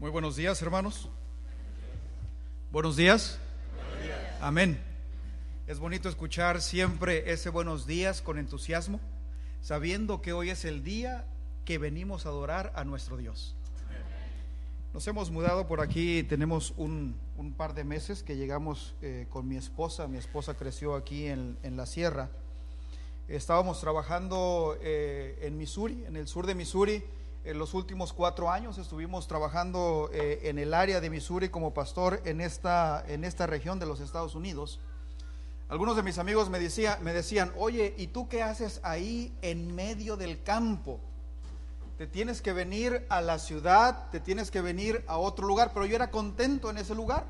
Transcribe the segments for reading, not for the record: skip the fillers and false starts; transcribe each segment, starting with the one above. Muy buenos días, hermanos. Buenos días. Buenos días. Amén. Es bonito escuchar siempre ese buenos días con entusiasmo, sabiendo que hoy es el día que venimos a adorar a nuestro Dios. Nos hemos mudado por aquí, tenemos un par de meses que llegamos con mi esposa. Mi esposa creció aquí en la sierra. Estábamos trabajando en Missouri, en el sur de Missouri. En los últimos 4 años estuvimos trabajando en el área de Missouri como pastor en esta región de los Estados Unidos. Algunos de mis amigos me decían, oye, ¿y tú qué haces ahí en medio del campo? Te tienes que venir a la ciudad, te tienes que venir a otro lugar. Pero yo era contento en ese lugar.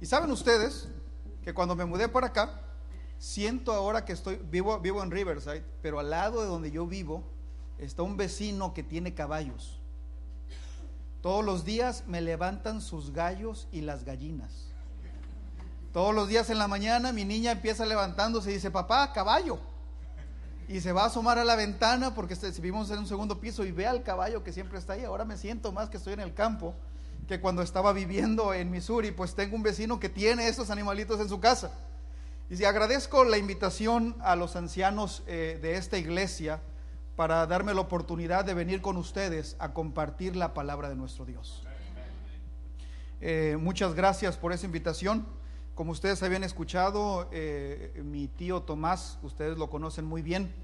Y saben ustedes que cuando me mudé para acá, siento ahora que vivo en Riverside, pero al lado de donde yo vivo está un vecino que tiene caballos. Todos los días me levantan sus gallos y las gallinas. Todos los días en la mañana mi niña empieza levantándose y dice, papá, caballo. Y se va a asomar a la ventana porque vivimos en un segundo piso y ve al caballo que siempre está ahí. Ahora me siento más que estoy en el campo que cuando estaba viviendo en Missouri, pues tengo un vecino que tiene estos animalitos en su casa. Y agradezco la invitación a los ancianos de esta iglesia para darme la oportunidad de venir con ustedes a compartir la palabra de nuestro Dios. Muchas gracias por esa invitación. Como ustedes habían escuchado, mi tío Tomás, ustedes lo conocen muy bien.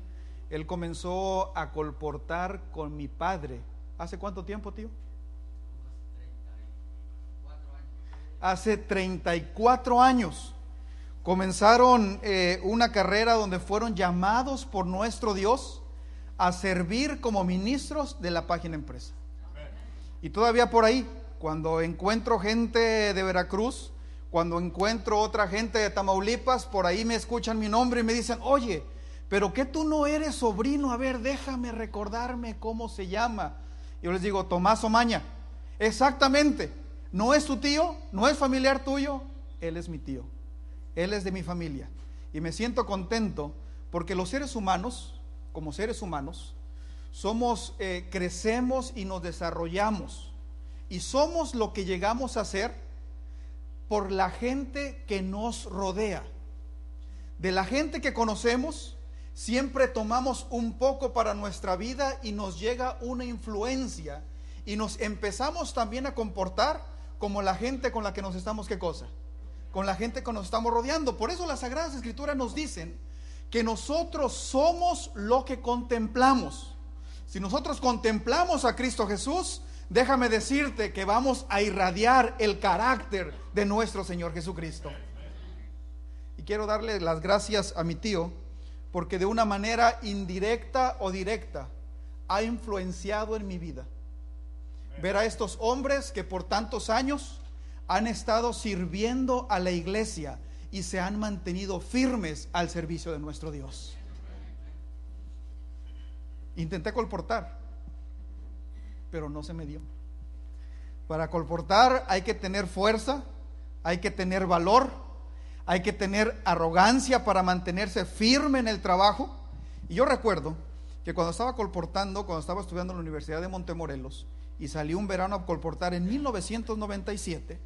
Él comenzó a colportar con mi padre. ¿Hace cuánto tiempo, tío? Hace 34 años. Comenzaron una carrera donde fueron llamados por nuestro Dios a servir como ministros de la página empresa. Y todavía por ahí, cuando encuentro gente de Veracruz, cuando encuentro otra gente de Tamaulipas, por ahí me escuchan mi nombre y me dicen, oye, pero que tú no eres sobrino, a ver, déjame recordarme cómo se llama. Yo les digo, Tomás Omaña. Exactamente, no es tu tío, no es familiar tuyo, él es mi tío. Él es de mi familia y me siento contento porque los seres humanos, como seres humanos, somos, crecemos y nos desarrollamos y somos lo que llegamos a ser por la gente que nos rodea. De la gente que conocemos, siempre tomamos un poco para nuestra vida y nos llega una influencia y nos empezamos también a comportar como la gente con la que nos estamos, ¿qué cosa? Con la gente que nos estamos rodeando. Por eso las Sagradas Escrituras nos dicen que nosotros somos lo que contemplamos. Si nosotros contemplamos a Cristo Jesús, déjame decirte que vamos a irradiar el carácter de nuestro Señor Jesucristo. Y quiero darle las gracias a mi tío, porque de una manera indirecta o directa ha influenciado en mi vida. Ver a estos hombres que por tantos años han estado sirviendo a la iglesia y se han mantenido firmes al servicio de nuestro Dios. Intenté colportar, pero no se me dio. Para colportar hay que tener fuerza, hay que tener valor, hay que tener arrogancia para mantenerse firme en el trabajo. Y yo recuerdo que cuando estaba colportando, cuando estaba estudiando en la Universidad de Montemorelos y salí un verano a colportar en 1997,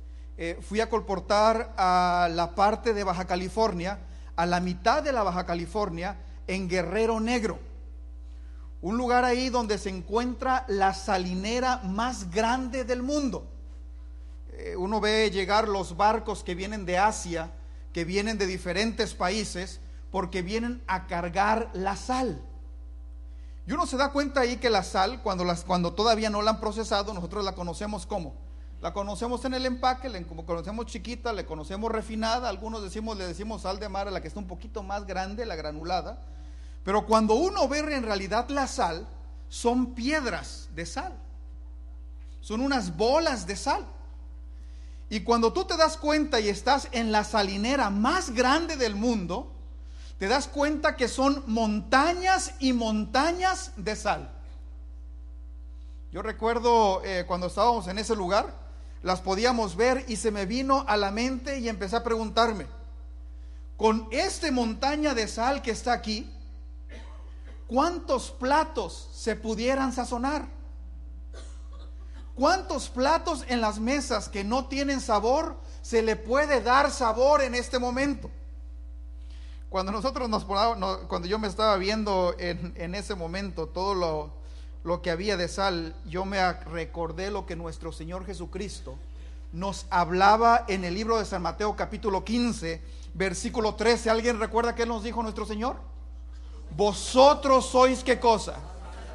fui a colportar a la parte de Baja California, a la mitad de la Baja California, en Guerrero Negro, un lugar ahí donde se encuentra la salinera más grande del mundo. Uno ve llegar los barcos que vienen de Asia, que vienen de diferentes países, porque vienen a cargar la sal. Y uno se da cuenta ahí que la sal, cuando todavía no la han procesado, nosotros la conocemos como... La conocemos en el empaque, la conocemos chiquita, la conocemos refinada. Algunos le decimos sal de mar a la que está un poquito más grande, la granulada. Pero cuando uno ve en realidad la sal, son piedras de sal. Son unas bolas de sal. Y cuando tú te das cuenta y estás en la salinera más grande del mundo, te das cuenta que son montañas y montañas de sal. Yo recuerdo cuando estábamos en ese lugar, las podíamos ver y se me vino a la mente y empecé a preguntarme, con esta montaña de sal que está aquí, ¿cuántos platos se pudieran sazonar? ¿Cuántos platos en las mesas que no tienen sabor se le puede dar sabor en este momento? Cuando nosotros cuando yo me estaba viendo en ese momento todo lo que había de sal, yo me recordé lo que nuestro Señor Jesucristo nos hablaba en el libro de San Mateo capítulo 15, versículo 13. ¿Alguien recuerda qué nos dijo nuestro Señor? Vosotros sois ¿qué cosa?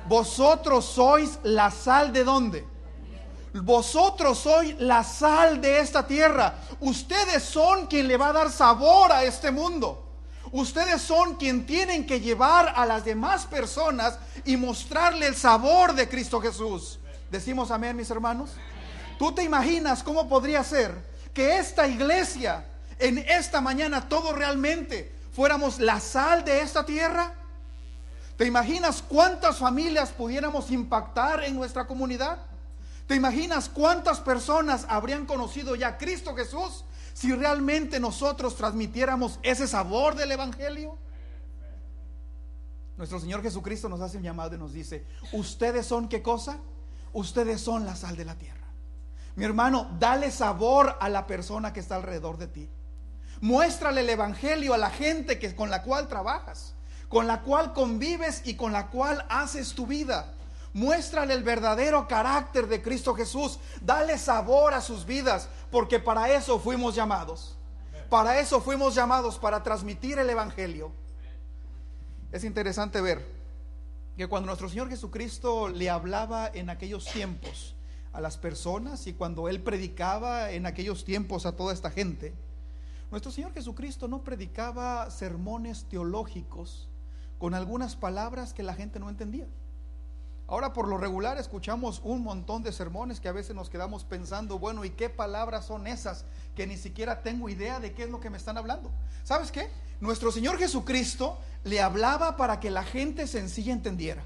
Vosotros sois la sal de ¿dónde? Vosotros sois la sal de esta tierra. Ustedes son quien le va a dar sabor a este mundo. Ustedes son quien tienen que llevar a las demás personas y mostrarle el sabor de Cristo Jesús. Decimos amén, mis hermanos. ¿Tú te imaginas cómo podría ser que esta iglesia, en esta mañana, todos realmente fuéramos la sal de esta tierra? ¿Te imaginas cuántas familias pudiéramos impactar en nuestra comunidad? ¿Te imaginas cuántas personas habrían conocido ya a Cristo Jesús si realmente nosotros transmitiéramos ese sabor del Evangelio? Nuestro Señor Jesucristo nos hace un llamado y nos dice: ¿ustedes son qué cosa? Ustedes son la sal de la tierra. Mi hermano, dale sabor a la persona que está alrededor de ti. Muéstrale el Evangelio a la gente con la cual trabajas, con la cual convives y con la cual haces tu vida. Muéstrale el verdadero carácter de Cristo Jesús. Dale sabor a sus vidas, porque para eso fuimos llamados. Para eso fuimos llamados, para transmitir el Evangelio. Es interesante ver que cuando nuestro Señor Jesucristo le hablaba en aquellos tiempos a las personas, y cuando Él predicaba en aquellos tiempos a toda esta gente, nuestro Señor Jesucristo no predicaba sermones teológicos con algunas palabras que la gente no entendía. Ahora, por lo regular, escuchamos un montón de sermones que a veces nos quedamos pensando, bueno, ¿y qué palabras son esas que ni siquiera tengo idea de qué es lo que me están hablando? ¿Sabes qué? Nuestro Señor Jesucristo le hablaba para que la gente sencilla entendiera.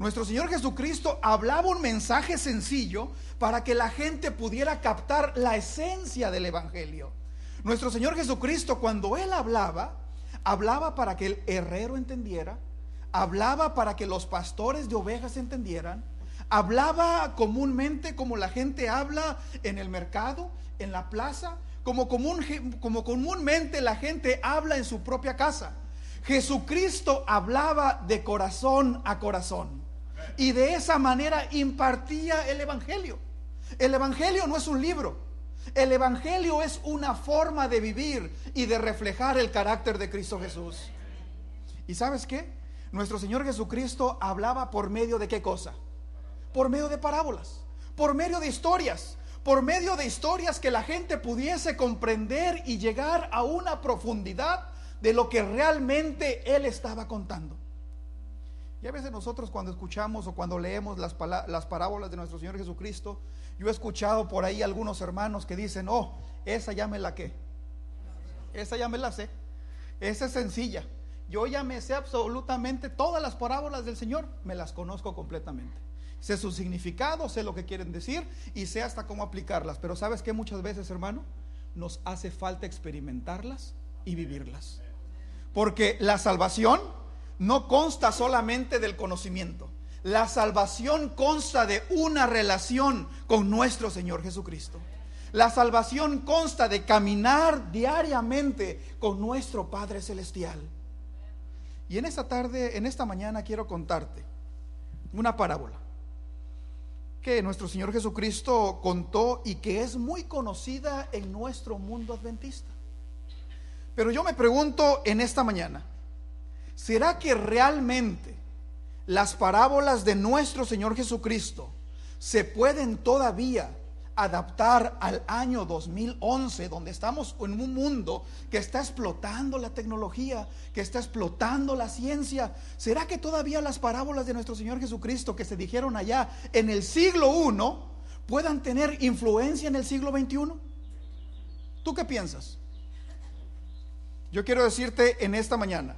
Nuestro Señor Jesucristo hablaba un mensaje sencillo para que la gente pudiera captar la esencia del Evangelio. Nuestro Señor Jesucristo, cuando Él hablaba, hablaba para que el herrero entendiera, hablaba para que los pastores de ovejas entendieran, hablaba comúnmente como la gente habla en el mercado, en la plaza, como comúnmente la gente habla en su propia casa. Jesucristo hablaba de corazón a corazón, y de esa manera impartía el Evangelio. El Evangelio no es un libro, el Evangelio es una forma de vivir y de reflejar el carácter de Cristo Jesús. ¿Y sabes qué? Nuestro Señor Jesucristo hablaba por medio de ¿qué cosa? Por medio de parábolas, por medio de historias, por medio de historias que la gente pudiese comprender y llegar a una profundidad de lo que realmente Él estaba contando. Y a veces nosotros, cuando escuchamos o cuando leemos las parábolas de nuestro Señor Jesucristo, yo he escuchado por ahí algunos hermanos que dicen: oh, esa ya me la sé, esa es sencilla. Yo ya me sé absolutamente todas las parábolas del Señor, me las conozco completamente. Sé su significado, sé lo que quieren decir y sé hasta cómo aplicarlas. Pero ¿sabes qué? Muchas veces, hermano, nos hace falta experimentarlas y vivirlas. Porque la salvación no consta solamente del conocimiento. La salvación consta de una relación con nuestro Señor Jesucristo. La salvación consta de caminar diariamente con nuestro Padre Celestial. Y en esta tarde, en esta mañana, quiero contarte una parábola que nuestro Señor Jesucristo contó y que es muy conocida en nuestro mundo adventista. Pero yo me pregunto en esta mañana, ¿será que realmente las parábolas de nuestro Señor Jesucristo se pueden todavía adaptar al año 2011, donde estamos en un mundo que está explotando la tecnología, que está explotando la ciencia? ¿Será que todavía las parábolas de nuestro Señor Jesucristo que se dijeron allá en el siglo I puedan tener influencia en el siglo XXI? ¿Tú qué piensas? Yo quiero decirte en esta mañana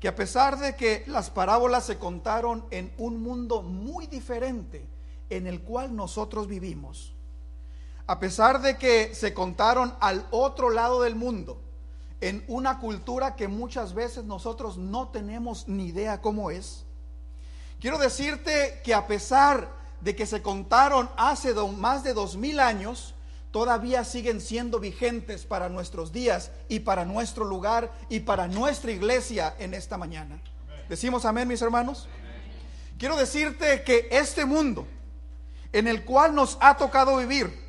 que a pesar de que las parábolas se contaron en un mundo muy diferente en el cual nosotros vivimos, a pesar de que se contaron al otro lado del mundo, en una cultura que muchas veces nosotros no tenemos ni idea cómo es, quiero decirte que a pesar de que se contaron hace más de 2000 años, todavía siguen siendo vigentes para nuestros días y para nuestro lugar y para nuestra iglesia en esta mañana. Amén. Decimos amén, mis hermanos. Amén. Quiero decirte que este mundo en el cual nos ha tocado vivir,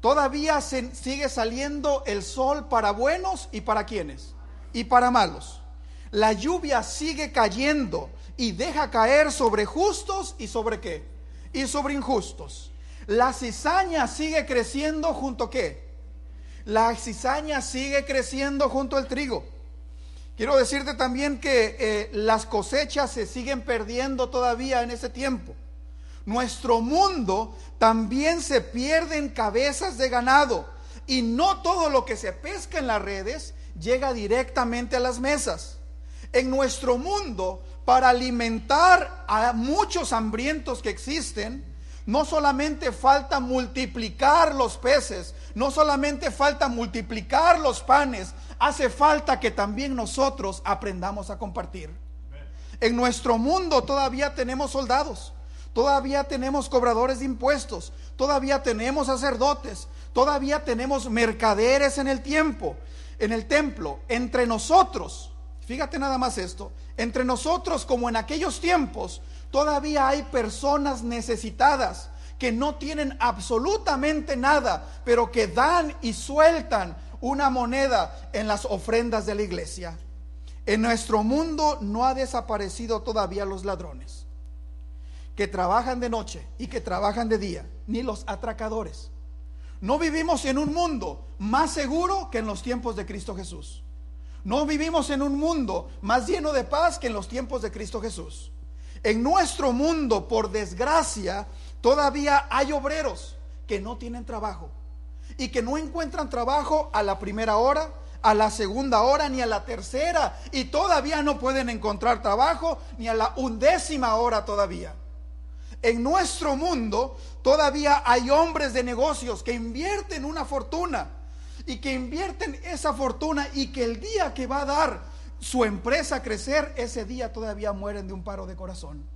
todavía sigue saliendo el sol para buenos y para quienes, y para malos. La lluvia sigue cayendo y deja caer sobre justos y sobre qué, y sobre injustos. La cizaña sigue creciendo junto qué, la cizaña sigue creciendo junto al trigo. Quiero decirte también que las cosechas se siguen perdiendo todavía en este tiempo. Nuestro mundo también se pierden cabezas de ganado, y no todo lo que se pesca en las redes llega directamente a las mesas. En nuestro mundo, para alimentar a muchos hambrientos que existen, no solamente falta multiplicar los peces, no solamente falta multiplicar los panes, hace falta que también nosotros aprendamos a compartir. En nuestro mundo todavía tenemos soldados, todavía tenemos cobradores de impuestos, todavía tenemos sacerdotes, todavía tenemos mercaderes en el templo, entre nosotros. Fíjate nada más esto, entre nosotros como en aquellos tiempos, todavía hay personas necesitadas que no tienen absolutamente nada, pero que dan y sueltan una moneda en las ofrendas de la iglesia. En nuestro mundo no ha desaparecido todavía los ladrones, que trabajan de noche y que trabajan de día, ni los atracadores. No vivimos en un mundo más seguro que en los tiempos de Cristo Jesús. No vivimos en un mundo más lleno de paz que en los tiempos de Cristo Jesús. En nuestro mundo, por desgracia, todavía hay obreros que no tienen trabajo y que no encuentran trabajo a la primera hora, a la segunda hora, ni a la tercera, y todavía no pueden encontrar trabajo ni a la 110ª hora todavía. En nuestro mundo todavía hay hombres de negocios que invierten una fortuna y que invierten esa fortuna, y que el día que va a dar su empresa a crecer, ese día todavía mueren de un paro de corazón.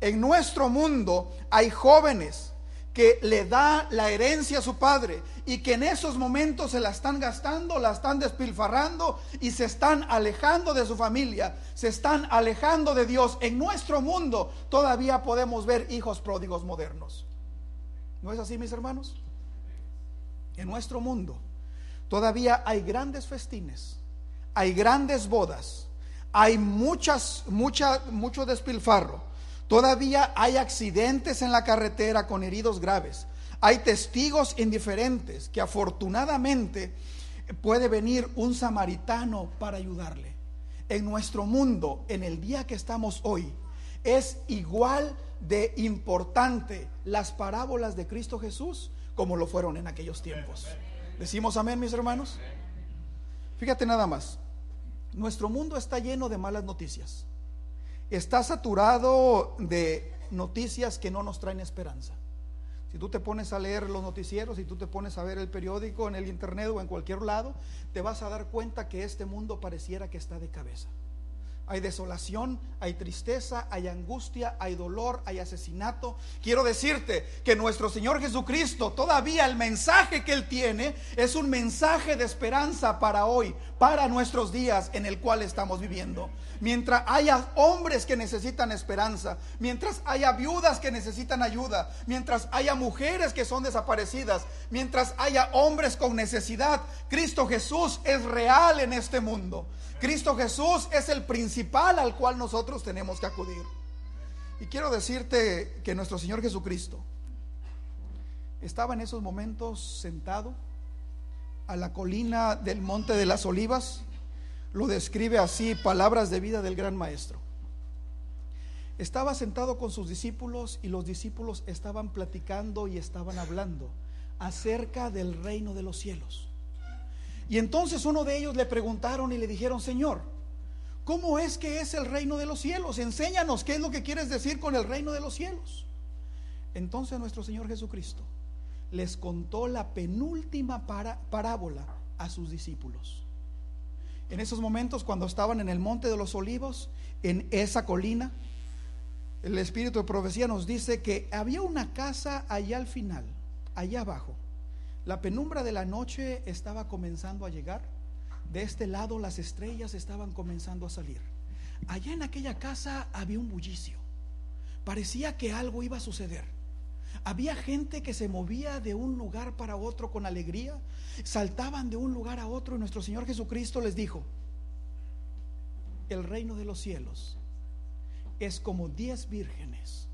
En nuestro mundo hay jóvenes que le da la herencia a su padre y que en esos momentos se la están gastando, la están despilfarrando y se están alejando de su familia, se están alejando de Dios. En nuestro mundo todavía podemos ver hijos pródigos modernos. ¿No es así, mis hermanos? En nuestro mundo todavía hay grandes festines, hay grandes bodas, hay mucho despilfarro. Todavía hay accidentes en la carretera con heridos graves. Hay testigos indiferentes que afortunadamente puede venir un samaritano para ayudarle. En nuestro mundo, en el día que estamos hoy, es igual de importante las parábolas de Cristo Jesús como lo fueron en aquellos tiempos. Decimos amén, mis hermanos. Fíjate nada más. Nuestro mundo está lleno de malas noticias. Está saturado de noticias que no nos traen esperanza. Si tú te pones a leer los noticieros, si tú te pones a ver el periódico en el internet o en cualquier lado, te vas a dar cuenta que este mundo pareciera que está de cabeza. Hay desolación, hay tristeza, hay angustia, hay dolor, hay asesinato. Quiero decirte que nuestro Señor Jesucristo, todavía el mensaje que Él tiene es un mensaje de esperanza para hoy, para nuestros días en el cual estamos viviendo. Mientras haya hombres que necesitan esperanza, mientras haya viudas que necesitan ayuda, mientras haya mujeres que son desaparecidas, mientras haya hombres con necesidad, Cristo Jesús es real en este mundo. Cristo Jesús es el principal al cual nosotros tenemos que acudir. Y quiero decirte que nuestro Señor Jesucristo estaba en esos momentos sentado a la colina del Monte de las Olivas. Lo describe así, palabras de vida del gran maestro. Estaba sentado con sus discípulos y los discípulos estaban platicando y estaban hablando acerca del reino de los cielos. Y entonces uno de ellos le preguntaron y le dijeron: Señor, ¿cómo es que es el reino de los cielos? Enséñanos qué es lo que quieres decir con el reino de los cielos. Entonces nuestro Señor Jesucristo les contó la penúltima parábola a sus discípulos. En esos momentos, cuando estaban en el Monte de los Olivos, en esa colina, el espíritu de profecía nos dice que había una casa allá al final, allá abajo. La penumbra de la noche estaba comenzando a llegar. De este lado las estrellas estaban comenzando a salir. Allá en aquella casa había un bullicio. Parecía que algo iba a suceder. Había gente que se movía de un lugar para otro con alegría, saltaban de un lugar a otro, y nuestro Señor Jesucristo les dijo: el reino de los cielos es como 10 vírgenes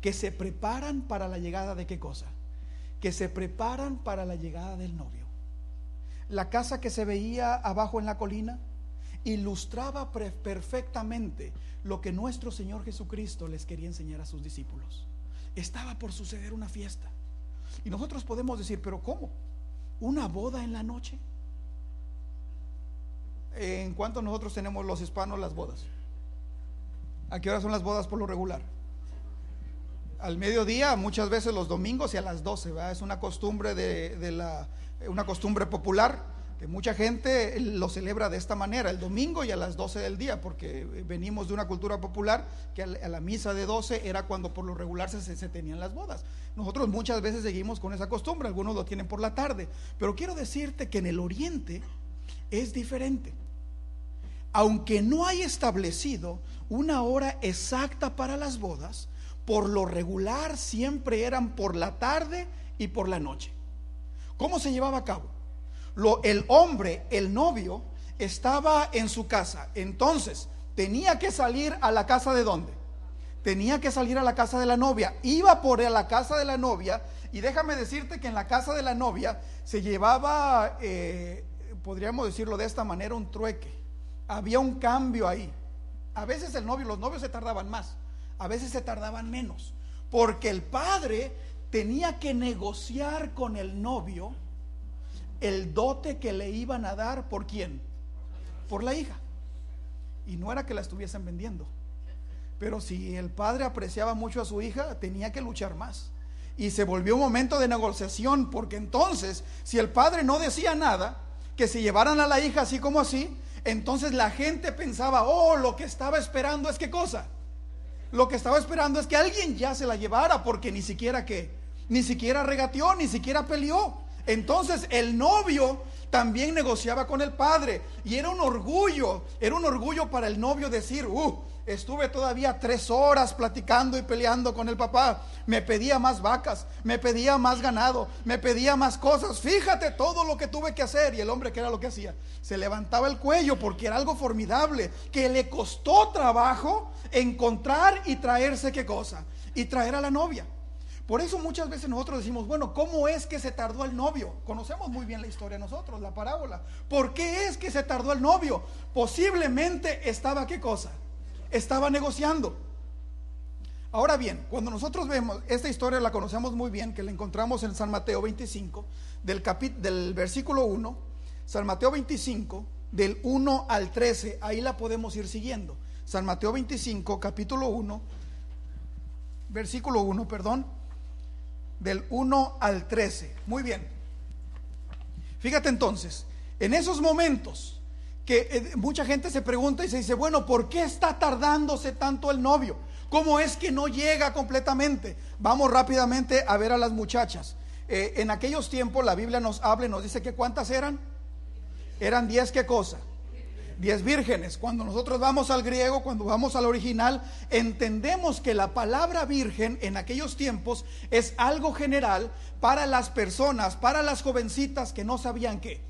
que se preparan para la llegada de ¿qué cosa? Que se preparan para la llegada del novio. La casa que se veía abajo en la colina ilustraba perfectamente lo que nuestro Señor Jesucristo les quería enseñar a sus discípulos. Estaba por suceder una fiesta. Y nosotros podemos decir, pero ¿cómo? ¿Una boda en la noche? ¿En cuánto nosotros tenemos los hispanos las bodas? ¿A qué hora son las bodas por lo regular? Al mediodía, muchas veces los domingos, y a las 12, ¿verdad? Es una costumbre una costumbre popular, que mucha gente lo celebra de esta manera, el domingo y a las 12 del día, porque venimos de una cultura popular que a la misa de 12 era cuando por lo regular se tenían las bodas. Nosotros muchas veces seguimos con esa costumbre, algunos lo tienen por la tarde, pero quiero decirte que en el oriente es diferente. Aunque no hay establecido una hora exacta para las bodas, por lo regular siempre eran por la tarde y por la noche. ¿Cómo se llevaba a cabo? El hombre, el novio, estaba en su casa. Entonces tenía que salir a la casa de ¿dónde? Tenía que salir a la casa de la novia. Iba por la casa de la novia. Y déjame decirte que en la casa de la novia se llevaba, podríamos decirlo de esta manera, un trueque. Había un cambio ahí. A veces los novios se tardaban más, a veces se tardaban menos, porque el padre tenía que negociar con el novio el dote que le iban a dar. ¿Por quién? Por la hija. Y no era que la estuviesen vendiendo, pero si el padre apreciaba mucho a su hija, tenía que luchar más, y se volvió un momento de negociación, porque entonces si el padre no decía nada, que se llevaran a la hija así como así, entonces la gente pensaba, lo que estaba esperando es ¿qué cosa? Lo que estaba esperando es que alguien ya se la llevara, porque ni siquiera regateó, ni siquiera peleó. Entonces el novio también negociaba con el padre, y era un orgullo para el novio decir, estuve todavía 3 horas platicando y peleando con el papá, me pedía más vacas, me pedía más ganado, me pedía más cosas, fíjate todo lo que tuve que hacer. Y el hombre, ¿qué era lo que hacía? Se levantaba el cuello, porque era algo formidable, que le costó trabajo encontrar y traerse ¿qué cosa? Y traer a la novia. Por eso muchas veces nosotros decimos, bueno, ¿cómo es que se tardó el novio? Conocemos muy bien la historia nosotros, la parábola. ¿Por qué es que se tardó el novio? Posiblemente estaba ¿qué cosa? Estaba negociando. Ahora bien, cuando nosotros vemos, esta historia la conocemos muy bien, que la encontramos en San Mateo 25, del versículo 1, San Mateo 25, del 1 al 13, ahí la podemos ir siguiendo. San Mateo 25, capítulo 1, versículo 1, perdón. Del 1 al 13. Muy bien. Fíjate entonces, en esos momentos que mucha gente se pregunta y se dice, bueno, ¿por qué está tardándose tanto el novio? ¿Cómo es que no llega completamente? Vamos rápidamente a ver a las muchachas. En aquellos tiempos la Biblia nos habla y nos dice que ¿cuántas eran? Eran 10 ¿qué cosa? 10 vírgenes. Cuando nosotros vamos al griego, cuando vamos al original, entendemos que la palabra virgen en aquellos tiempos es algo general para las personas, para las jovencitas que no sabían qué,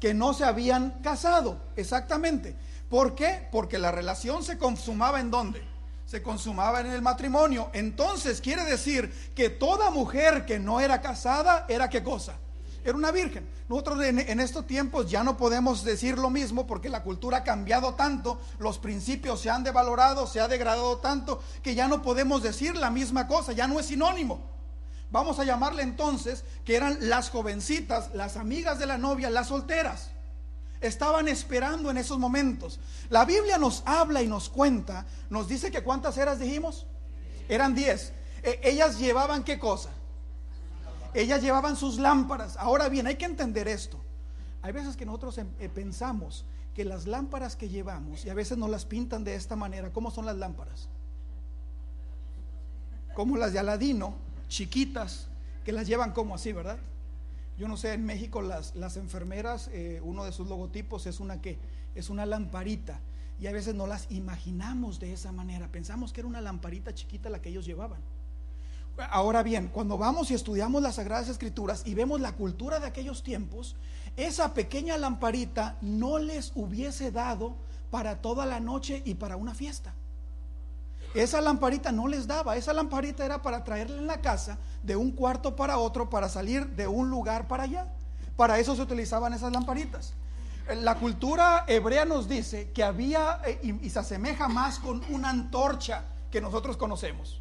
que no se habían casado, exactamente. ¿Por qué? Porque la relación se consumaba ¿en dónde? Se consumaba en el matrimonio. Entonces quiere decir que toda mujer que no era casada era ¿qué cosa? Era una virgen. Nosotros en estos tiempos ya no podemos decir lo mismo, porque la cultura ha cambiado tanto, los principios se han devalorado, se ha degradado tanto, que ya no podemos decir la misma cosa, ya no es sinónimo. Vamos a llamarle entonces que eran las jovencitas, las amigas de la novia, las solteras. Estaban esperando en esos momentos. La Biblia nos habla y nos cuenta, nos dice que ¿cuántas eras dijimos? Eran 10. Ellas llevaban ¿qué cosa? Ellas llevaban sus lámparas. Ahora bien, hay que entender esto. Hay veces que nosotros pensamos que las lámparas que llevamos, y a veces nos las pintan de esta manera. ¿Cómo son las lámparas? como las de Aladino, chiquitas, que las llevan como así, ¿verdad? Yo no sé, en México las enfermeras, uno de sus logotipos es una ¿qué? Es una lamparita, y a veces no las imaginamos de esa manera, pensamos que era una lamparita chiquita la que ellos llevaban. Ahora bien, cuando vamos y estudiamos las Sagradas Escrituras y vemos la cultura de aquellos tiempos, esa pequeña lamparita no les hubiese dado para toda la noche y para una fiesta. Esa lamparita no les daba, esa lamparita era para traerla en la casa de un cuarto para otro, para salir de un lugar para allá. Para eso se utilizaban esas lamparitas. La cultura hebrea nos dice que había, y se asemeja más con una antorcha que nosotros conocemos.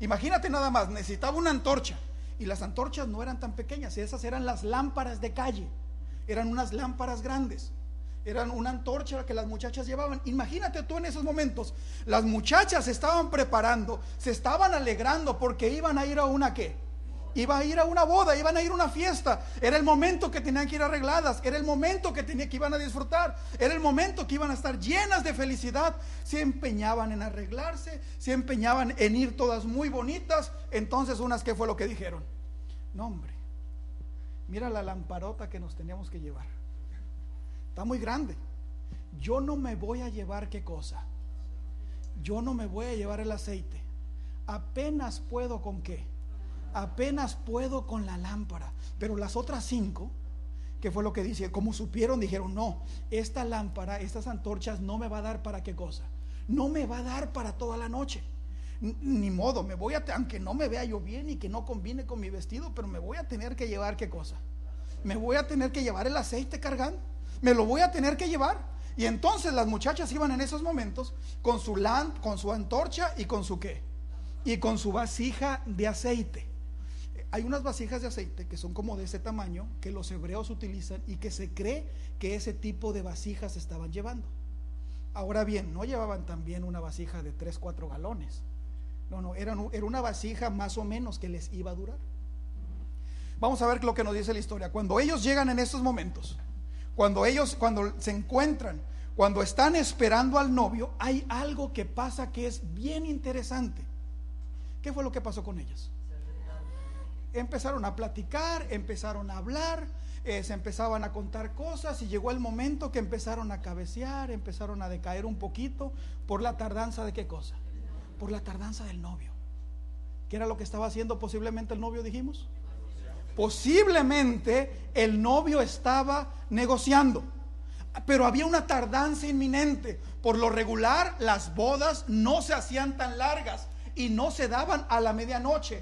Imagínate nada más, necesitaba una antorcha, y las antorchas no eran tan pequeñas, esas eran las lámparas de calle, eran unas lámparas grandes, eran una antorcha que las muchachas llevaban. Imagínate tú en esos momentos, las muchachas se estaban preparando, se estaban alegrando porque iban a ir a una ¿qué? Iba a ir a una boda, iban a ir a una fiesta, era el momento que tenían que ir arregladas, era el momento que iban a disfrutar, era el momento que iban a estar llenas de felicidad. Se empeñaban en arreglarse, se empeñaban en ir todas muy bonitas. Entonces unas, ¿qué fue lo que dijeron? No, hombre, mira la lamparota que nos teníamos que llevar, está muy grande. Yo no me voy a llevar ¿qué cosa? Yo no me voy a llevar el aceite, apenas puedo con ¿qué? Apenas puedo con la lámpara. Pero las otras 5, que fue lo que dice, como supieron, dijeron: no, esta lámpara, estas antorchas no me va a dar para ¿qué cosa? No me va a dar para toda la noche. Ni modo, me voy a, aunque no me vea yo bien y que no combine con mi vestido, pero me voy a tener que llevar ¿qué cosa? Me voy a tener que llevar el aceite cargando, me lo voy a tener que llevar. Y entonces las muchachas iban en esos momentos con su antorcha y con su ¿qué? Y con su vasija de aceite. Hay unas vasijas de aceite que son como de ese tamaño, que los hebreos utilizan, y que se cree que ese tipo de vasijas estaban llevando. Ahora bien, no llevaban también una vasija de 3-4 galones. No, era una vasija más o menos que les iba a durar. Vamos a ver lo que nos dice la historia. Cuando ellos llegan en estos momentos, cuando se encuentran, cuando están esperando al novio, hay algo que pasa que es bien interesante. ¿Qué fue lo que pasó con ellas? Empezaron a platicar, empezaron a hablar, se empezaban a contar cosas, y llegó el momento que empezaron a cabecear, empezaron a decaer un poquito por la tardanza de ¿qué cosa? Por la tardanza del novio. ¿Qué era lo que estaba haciendo posiblemente el novio, dijimos? Posiblemente el novio estaba negociando, pero había una tardanza inminente. Por lo regular, las bodas no se hacían tan largas y no se daban a la medianoche,